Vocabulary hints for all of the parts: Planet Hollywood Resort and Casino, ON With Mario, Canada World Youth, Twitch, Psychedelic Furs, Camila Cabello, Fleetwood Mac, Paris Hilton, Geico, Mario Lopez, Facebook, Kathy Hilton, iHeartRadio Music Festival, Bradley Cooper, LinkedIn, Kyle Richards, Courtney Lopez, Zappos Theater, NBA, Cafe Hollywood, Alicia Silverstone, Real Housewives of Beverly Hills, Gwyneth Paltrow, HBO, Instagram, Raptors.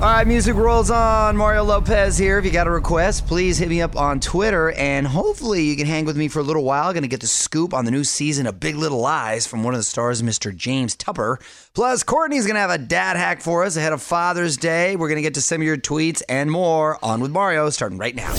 All right, music rolls on. Mario Lopez here. If you got a request, please hit me up on Twitter, and hopefully you can hang with me for a little while. Going to get the scoop on the new season of Big Little Lies from one of the stars, Mr. James Tupper. Plus, Courtney's going to have a dad hack for us ahead of Father's Day. We're going to get to some of your tweets and more. On With Mario, starting right now.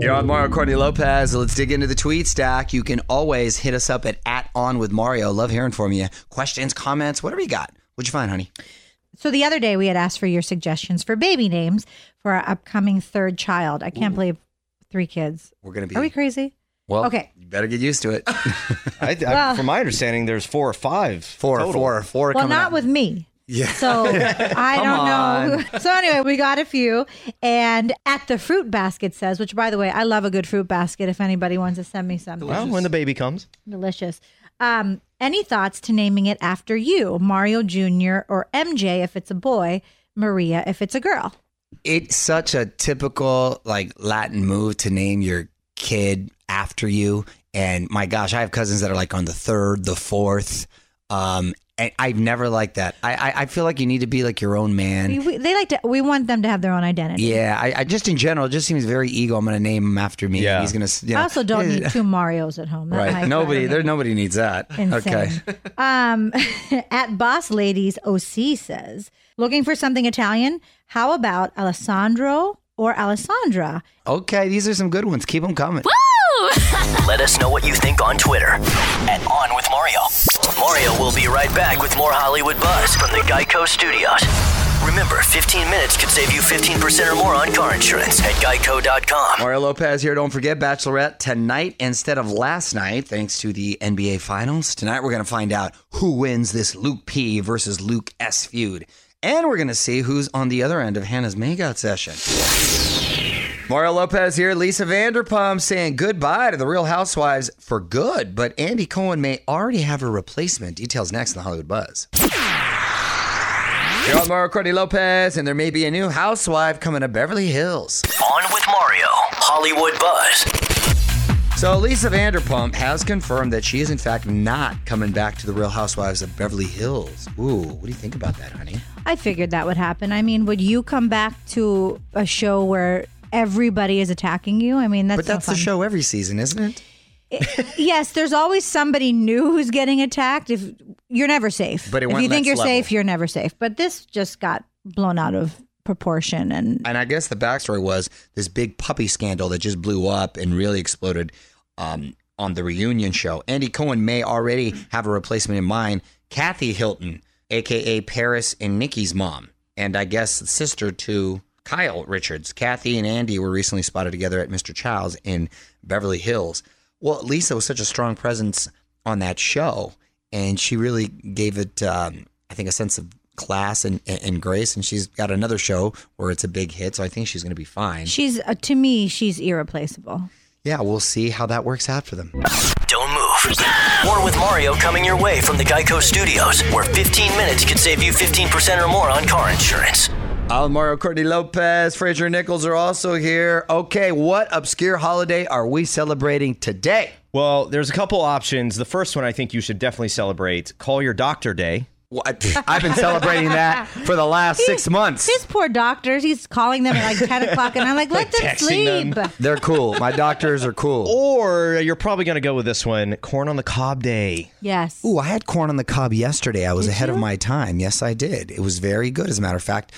You're on Mario, Courtney Lopez. Let's dig into the tweet stack. You can always hit us up at On With Mario. Love hearing from you. Questions, comments, whatever you got. What'd you find, honey? So the other day we had asked for your suggestions for baby names for our upcoming third child. I can't believe 3 kids. We're going to be... Are we crazy? Well, okay. You better get used to it. Well, from my understanding, there's 4 or 5. Four well, not out. With me. Yeah. So I don't know. So anyway, we got a few. And At the Fruit Basket says, which by the way, I love a good fruit basket if anybody wants to send me something. Well, when the baby comes. Delicious. Any thoughts to naming it after you? Mario Jr. or MJ if it's a boy, Maria if it's a girl. It's such a typical like Latin move to name your kid after you. And my gosh, I have cousins that are like on the 3rd, the 4th. And I've never liked that. I feel like you need to be like your own man. We want them to have their own identity. Yeah, I just in general, it just seems very ego. I'm going to name him after me. Yeah. He's going to. You know. I also don't need 2 Marios at home. That right. Nobody needs that. Insane. Okay. At Boss Ladies OC says, looking for something Italian? How about Alessandro or Alessandra? Okay, these are some good ones. Keep them coming. Woo! Let us know what you think on Twitter at On With Mario. Mario will be right back with more Hollywood buzz from the Geico Studios. Remember, 15 minutes could save you 15% or more on car insurance at geico.com. Mario Lopez here. Don't forget, Bachelorette tonight instead of last night, thanks to the NBA Finals. Tonight we're going to find out who wins this Luke P versus Luke S feud. And we're going to see who's on the other end of Hannah's makeout session. Mario Lopez here. Lisa Vanderpump saying goodbye to the Real Housewives for good, but Andy Cohen may already have a replacement. Details next in the Hollywood Buzz. You're on Mario, Courtney Lopez, and there may be a new housewife coming to Beverly Hills. On With Mario, Hollywood Buzz. So Lisa Vanderpump has confirmed that she is in fact not coming back to the Real Housewives of Beverly Hills. Ooh, what do you think about that, honey? I figured that would happen. I mean, would you come back to a show where everybody is attacking you? I mean, that's But that's no fun. The show every season, isn't it? Yes, there's always somebody new who's getting attacked. If you're never safe. But if you think you're safe, you're never safe. But this just got blown out of proportion. And I guess the backstory was this big puppy scandal that just blew up and really exploded on the reunion show. Andy Cohen may already have a replacement in mind. Kathy Hilton, a.k.a. Paris and Nikki's mom. And I guess sister to Kyle Richards. Kathy and Andy were recently spotted together at Mr. Chow's in Beverly Hills. Well, Lisa was such a strong presence on that show, and she really gave it, I think, a sense of class and grace, and she's got another show where it's a big hit, so I think she's going to be fine. She's, to me, she's irreplaceable. Yeah, we'll see how that works out for them. Don't move. More With Mario coming your way from the Geico Studios, where 15 minutes could save you 15% or more on car insurance. I'm Mario, Courtney Lopez. Fraser Nichols are also here. Okay, what obscure holiday are we celebrating today? Well, there's a couple options. The first one I think you should definitely celebrate. Call Your Doctor Day. What? I've been celebrating that for the last 6 months. His poor doctors. He's calling them at like 10 o'clock, and I'm like, let them sleep. They're cool. My doctors are cool. Or you're probably going to go with this one, Corn on the Cob Day. Yes. Ooh, I had corn on the cob yesterday. I was ahead of my time. Yes, I did. It was very good, as a matter of fact.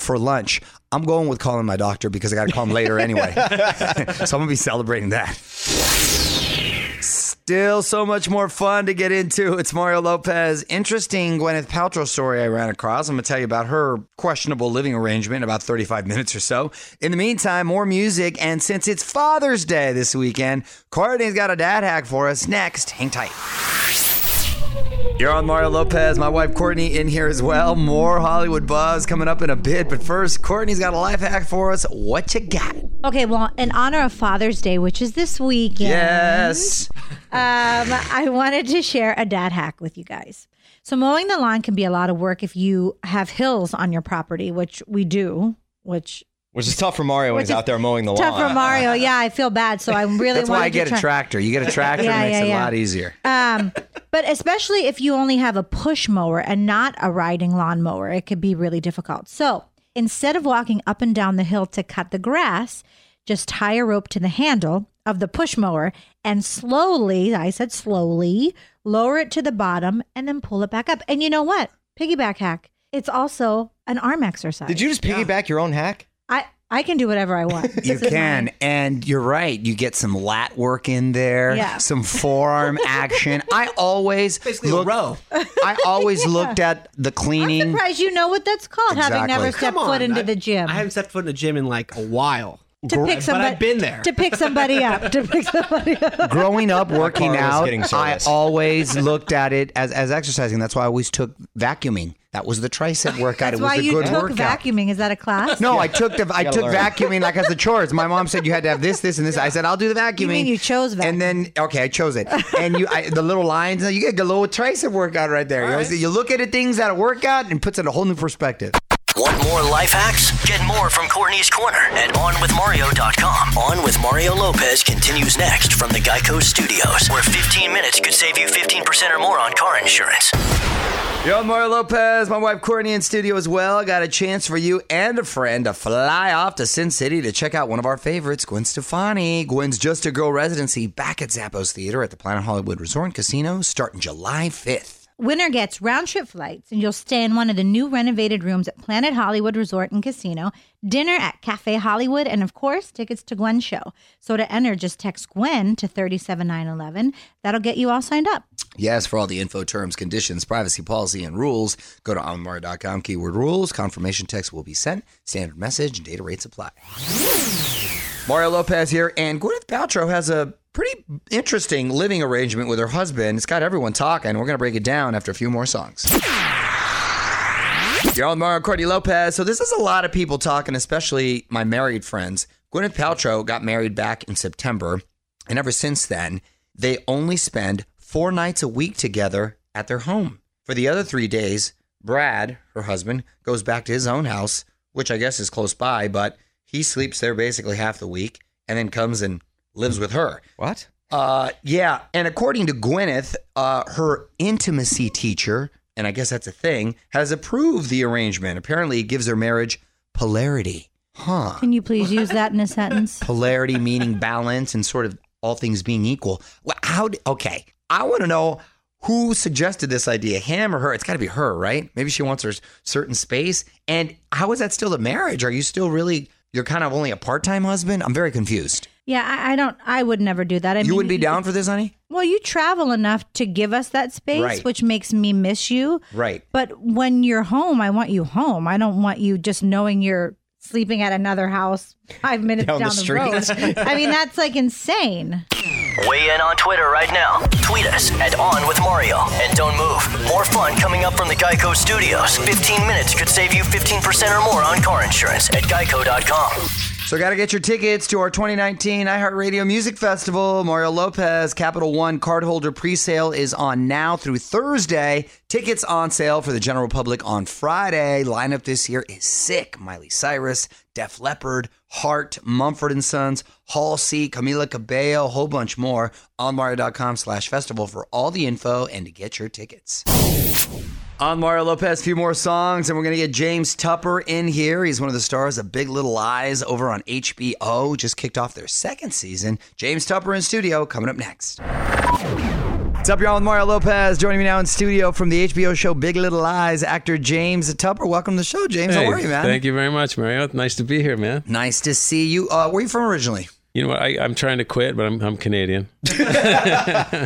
For lunch, I'm going with calling my doctor because I got to call him later anyway. So I'm going to be celebrating that. Still so much more fun to get into. It's Mario Lopez. Interesting Gwyneth Paltrow story I ran across. I'm going to tell you about her questionable living arrangement in about 35 minutes or so. In the meantime, more music. And since it's Father's Day this weekend, Courtney's got a dad hack for us next. Hang tight. You're on Mario Lopez. My wife Courtney in here as well. More Hollywood buzz coming up in a bit. But first, Courtney's got a life hack for us. What you got? Okay, well, in honor of Father's Day, which is this weekend. Yes. I wanted to share a dad hack with you guys. So mowing the lawn can be a lot of work if you have hills on your property, which we do, which Which is tough for Mario when he's out there mowing the lawn. Tough for Mario, yeah. I feel bad, so I really that's why I get a tractor. You get a tractor, yeah, it makes it a lot easier. But especially if you only have a push mower and not a riding lawn mower, it could be really difficult. So instead of walking up and down the hill to cut the grass, just tie a rope to the handle of the push mower and slowly, I said slowly, lower it to the bottom and then pull it back up. And you know what? Piggyback hack. It's also an arm exercise. Did you just piggyback your own hack? I can do whatever I want. You can. And you're right. You get some lat work in there, some forearm action. I always looked at the cleaning. I'm surprised you know what that's called, having never stepped foot into the gym. I haven't stepped foot in the gym in like a while. But I've been there. To pick somebody up. Growing up, working out, I always looked at it as exercising. That's why I always took vacuuming. That was the tricep workout. That's why you took vacuuming. Is that a class? No, I took vacuuming like as the chores. My mom said you had to have this, this, and this. I said I'll do the vacuuming. You mean you chose vacuuming? And then I chose it. And the little lines. You get the little tricep workout right there. You know, so you look at things at a workout and puts it in a whole new perspective. Want more life hacks? Get more from Courtney's Corner at onwithmario.com. On with Mario Lopez continues next from the Geico Studios, where 15 minutes could save you 15% or more on car insurance. Yo, Mario Lopez, my wife Courtney in studio as well. I got a chance for you and a friend to fly off to Sin City to check out one of our favorites, Gwen Stefani. Gwen's Just a Girl residency back at Zappos Theater at the Planet Hollywood Resort and Casino starting July 5th. Winner gets round-trip flights, and you'll stay in one of the new renovated rooms at Planet Hollywood Resort and Casino, dinner at Cafe Hollywood, and, of course, tickets to Gwen's show. So to enter, just text Gwen to 37911. That'll get you all signed up. Yes, for all the info, terms, conditions, privacy policy, and rules, go to onwithmario.com, keyword rules. Confirmation text will be sent. Standard message and data rates apply. Mario Lopez here, and Gwyneth Paltrow has a pretty interesting living arrangement with her husband. It's got everyone talking. We're going to break it down after a few more songs. You're on Mario, Courtney Lopez. So this is a lot of people talking, especially my married friends. Gwyneth Paltrow got married back in September, and ever since then, they only spend 4 nights a week together at their home. For the other 3 days, Brad, her husband, goes back to his own house, which I guess is close by, but he sleeps there basically half the week and then comes and lives with her. What? Yeah. And according to Gwyneth, her intimacy teacher, and I guess that's a thing, has approved the arrangement. Apparently, it gives their marriage polarity. Huh. Can you please use that in a sentence? Polarity meaning balance and sort of all things being equal. Well, okay. I want to know who suggested this idea, him or her? It's got to be her, right? Maybe she wants her certain space. And how is that still a marriage? Are you still really, you're kind of only a part-time husband? I'm very confused. Yeah, I would never do that. You wouldn't be down for this, honey? Well, you travel enough to give us that space, right, which makes me miss you. Right. But when you're home, I want you home. I don't want you just knowing you're sleeping at another house 5 minutes down the road. I mean, that's like insane. Weigh in on Twitter right now. Tweet us at On With Mario. And don't move. More fun coming up from the Geico Studios. 15 minutes could save you 15% or more on car insurance at geico.com. So got to get your tickets to our 2019 iHeartRadio Music Festival. Mario Lopez, Capital One cardholder presale is on now through Thursday. Tickets on sale for the general public on Friday. Lineup this year is sick. Miley Cyrus, Def Leppard, Heart, Mumford & Sons, Halsey, Camila Cabello, a whole bunch more. onmario.com/festival for all the info and to get your tickets. On Mario Lopez, a few more songs, and we're going to get James Tupper in here. He's one of the stars of Big Little Lies over on HBO. Just kicked off their 2nd season. James Tupper in studio, coming up next. What's up, y'all? With Mario Lopez. Joining me now in studio from the HBO show Big Little Lies, actor James Tupper. Welcome to the show, James. Hey, how are you, man? Thank you very much, Mario. Nice to be here, man. Nice to see you. Where are you from originally? You know what? I'm trying to quit, but I'm Canadian.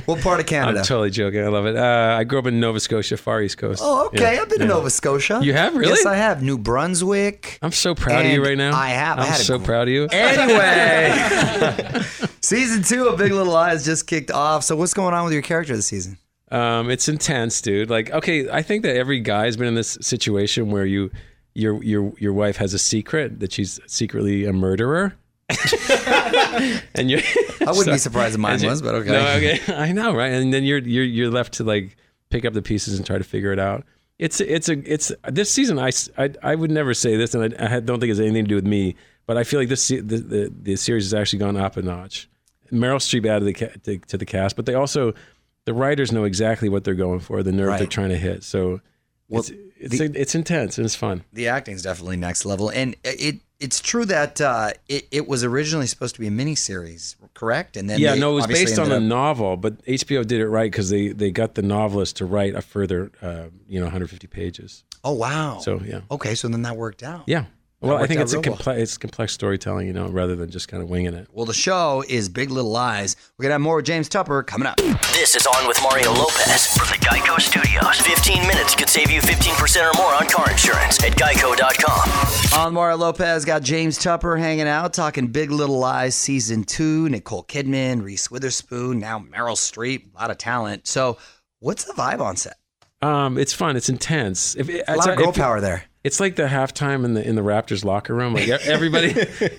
What part of Canada? I'm totally joking. I love it. I grew up in Nova Scotia, Far East Coast. Oh, okay. Yeah. I've been to Nova Scotia. You have? Really? Yes, I have. New Brunswick. I'm so proud of you right now. I have. I'm so proud of you. Anyway. Season 2 of Big Little Lies just kicked off. So what's going on with your character this season? It's intense, dude. Like, okay, I think that every guy's been in this situation where your wife has a secret that she's secretly a murderer. And you I wouldn't be surprised if mine was, but okay. No, okay. I know, right? And then you're left to like pick up the pieces and try to figure it out. It's this season I would never say this, and I don't think it has anything to do with me, But I feel like this the series has actually gone up a notch. Meryl Streep added to the cast, but they also, the writers know exactly what they're going for, the nerve right. they're trying to hit. So it's intense and it's fun. The acting's definitely next level. And it's true that it was originally supposed to be a miniseries, correct? And then it was based on a novel, but HBO did it right because they got the novelist to write a further 150 pages. Oh wow! So yeah, okay, so then that worked out. Yeah, well, I think it's complex storytelling, rather than just kind of winging it. Well, the show is Big Little Lies. We're gonna have more with James Tupper coming up. This is On with Mario Lopez from the Geico Studios. 15 minutes could save you 15% or more on car insurance at Geico.com. On Mario Lopez, got James Tupper hanging out, talking Big Little Lies Season 2, Nicole Kidman, Reese Witherspoon, now Meryl Streep, a lot of talent. So what's the vibe on set? It's fun. It's intense. A lot of girl power there. It's like the halftime in the Raptors locker room. Like everybody,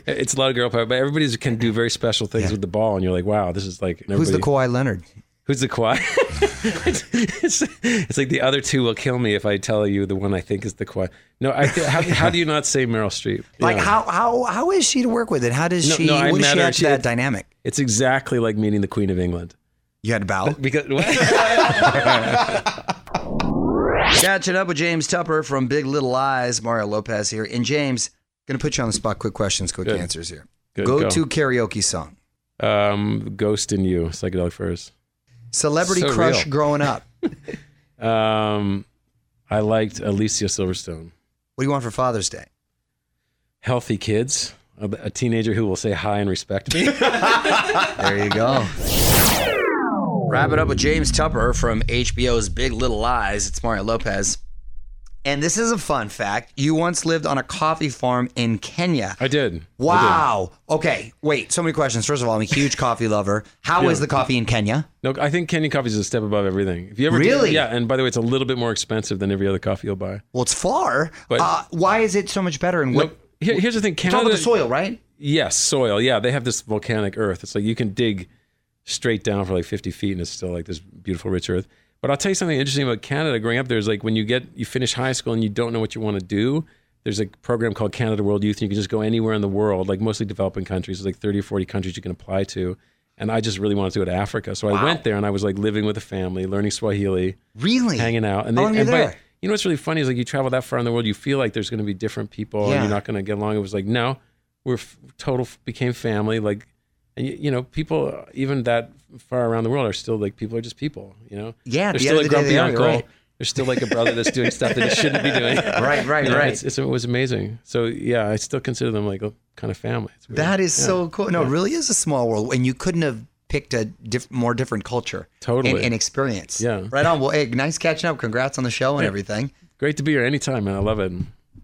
it's a lot of girl power, but everybody can do very special things with the ball. And you're like, wow, this is like... Who's the Kawhi Leonard? Who's the Kawhi? It's like the other two will kill me if I tell you the one I think is the Kawhi. No, how do you not say Meryl Streep? Like how is she to work with it? How does she add to that dynamic? It's exactly like meeting the Queen of England. You had to bow? Because... What? Catching up with James Tupper from Big Little Lies. Mario Lopez here. And James, gonna put you on the spot. Quick questions, quick answers here. Go-to karaoke song. Ghost in You, Psychedelic Furs. Celebrity crush real. Growing up. I liked Alicia Silverstone. What do you want for Father's Day? Healthy kids. A teenager who will say hi and respect me. There you go. Wrap it up with James Tupper from HBO's Big Little Lies. It's Mario Lopez. And this is a fun fact. You once lived on a coffee farm in Kenya. I did. Wow. I did. Okay. Wait, so many questions. First of all, I'm a huge coffee lover. How is the coffee in Kenya? No, I think Kenyan coffee is a step above everything. If you ever really? Yeah, and by the way, it's a little bit more expensive than every other coffee you'll buy. Well, it's far. But, why is it so much better? And here's the thing. Canada, it's all about the soil, right? Yes, soil. Yeah, they have this volcanic earth. It's like you can dig straight down for like 50 feet and it's still like this beautiful rich earth. But I'll tell you something interesting about Canada growing up there is like when you finish high school and you don't know what you want to do, there's a program called Canada World Youth and you can just go anywhere in the world, like mostly developing countries. There's like 30 or 40 countries you can apply to. And I just really wanted to go to Africa. So I went there and I was like living with a family, learning Swahili. Really? Hanging out. And you know what's really funny is like you travel that far in the world, you feel like there's going to be different people and you're not going to get along. It was like, no, we're became family. Like, and people even that far around the world are still like people are just people, Yeah, they're still a grumpy uncle. Right. They're still like a brother that's doing stuff that he shouldn't be doing. Right. It was amazing. So yeah, I still consider them like a kind of family. That is so cool. No, it really is a small world, and you couldn't have picked a more different culture, totally, and experience. Yeah, right on. Well, hey, nice catching up. Congrats on the show and everything. Great to be here anytime, man. I love it.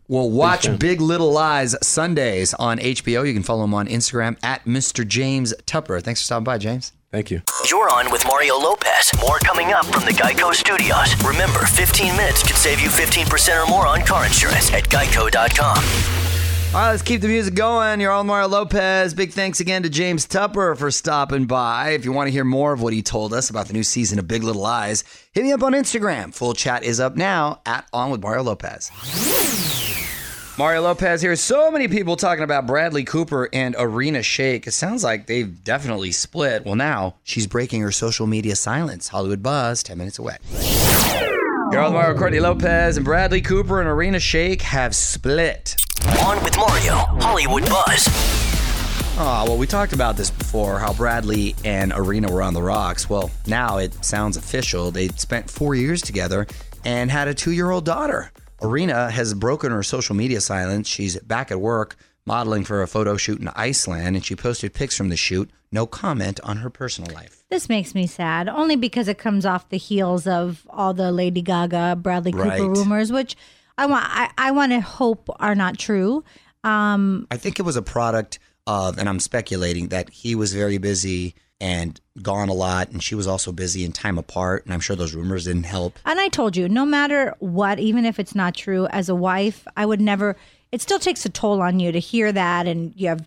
Well, watch Big Little Lies Sundays on HBO. You can follow him on Instagram at Mr. James Tupper. Thanks for stopping by, James. Thank you. You're on with Mario Lopez. More coming up from the Geico Studios. Remember, 15 minutes could save you 15% or more on car insurance at Geico.com. All right, let's keep the music going. You're on Mario Lopez. Big thanks again to James Tupper for stopping by. If you want to hear more of what he told us about the new season of Big Little Lies, hit me up on Instagram. Full chat is up now at On With Mario Lopez. Mario Lopez here. So many people talking about Bradley Cooper and Irina Shayk. It sounds like they've definitely split. Well, now she's breaking her social media silence. Hollywood Buzz, 10 minutes away. Girl, Mario, Courtney Lopez, and Bradley Cooper and Irina Shayk have split. On with Mario, Hollywood Buzz. Oh, well, we talked about this before, how Bradley and Irina were on the rocks. Well, now it sounds official. They spent 4 years together and had a 2-year-old daughter. Irina has broken her social media silence. She's back at work modeling for a photo shoot in Iceland, and she posted pics from the shoot. No comment on her personal life. This makes me sad, only because it comes off the heels of all the Lady Gaga, Bradley Cooper rumors, which I want to hope are not true. I think it was a product of, and I'm speculating, that he was very busy and gone a lot, and she was also busy and time apart, and I'm sure those rumors didn't help. And I told you, no matter what, even if it's not true, as a wife, I would never, it still takes a toll on you to hear that, and you have,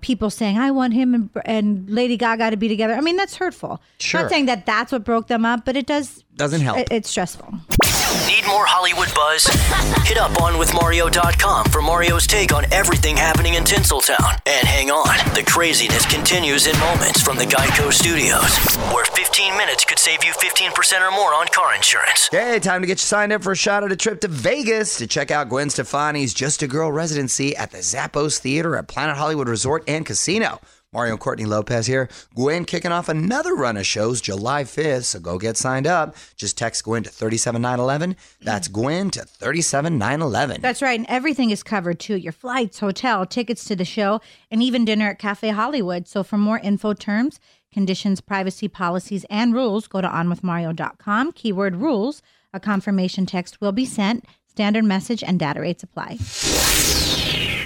people saying, I want him and Lady Gaga to be together. I mean, that's hurtful. Sure. I'm not saying that's what broke them up, but it does. Doesn't help. It's stressful. Need more Hollywood buzz? Hit up onwithmario.com for Mario's take on everything happening in Tinseltown. And hang on, the craziness continues in moments from the Geico Studios, where 15 minutes could save you 15% or more on car insurance. Hey, time to get you signed up for a shot at a trip to Vegas to check out Gwen Stefani's Just a Girl residency at the Zappos Theater at Planet Hollywood Resort and Casino. Mario and Courtney Lopez here. Gwen kicking off another run of shows July 5th, so go get signed up. Just text Gwen to 37911. That's Gwen to 37911. That's right, and everything is covered, too. Your flights, hotel, tickets to the show, and even dinner at Cafe Hollywood. So for more info, terms, conditions, privacy policies, and rules, go to onwithmario.com. Keyword rules. A confirmation text will be sent. Standard message and data rates apply.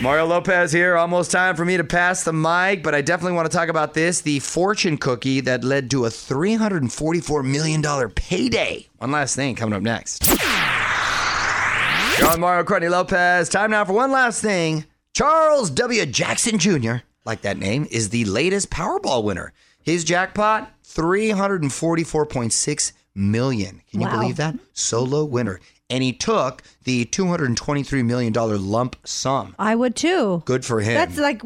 Mario Lopez here. Almost time for me to pass the mic, but I definitely want to talk about this, the fortune cookie that led to a $344 million payday. One last thing coming up next. You're on Mario, Courtney Lopez. Time now for one last thing. Charles W. Jackson Jr., like that name, is the latest Powerball winner. His jackpot, $344.6 million. Can you believe that? Solo winner. And he took the $223 million lump sum. I would too. Good for him. That's like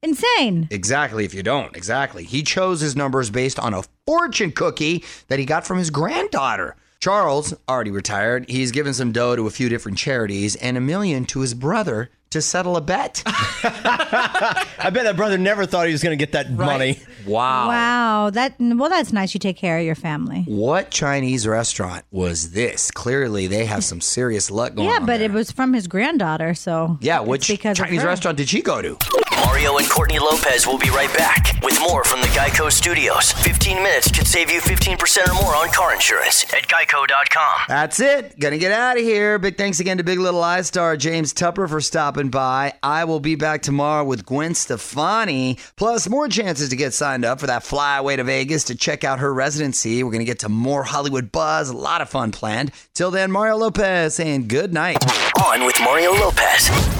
insane. Exactly, if you don't. Exactly. He chose his numbers based on a fortune cookie that he got from his granddaughter. Charles, already retired, he's given some dough to a few different charities and $1 million to his brother to settle a bet. I bet that brother never thought he was going to get that money. Wow. That's nice. You take care of your family. What Chinese restaurant was this? Clearly, they have some serious luck going on. Yeah, but there. It was from his granddaughter, so. Yeah, which Chinese restaurant did she go to? Mario and Courtney Lopez will be right back with more from the Geico Studios. 15 minutes could save you 15% or more on car insurance at geico.com. That's it. Gonna get out of here. Big thanks again to Big Little Lies star James Tupper for stopping by. I will be back tomorrow with Gwen Stefani, plus more chances to get signed up for that flyaway to Vegas to check out her residency. We're gonna get to more Hollywood buzz. A lot of fun planned. Till then, Mario Lopez saying good night. On with Mario Lopez.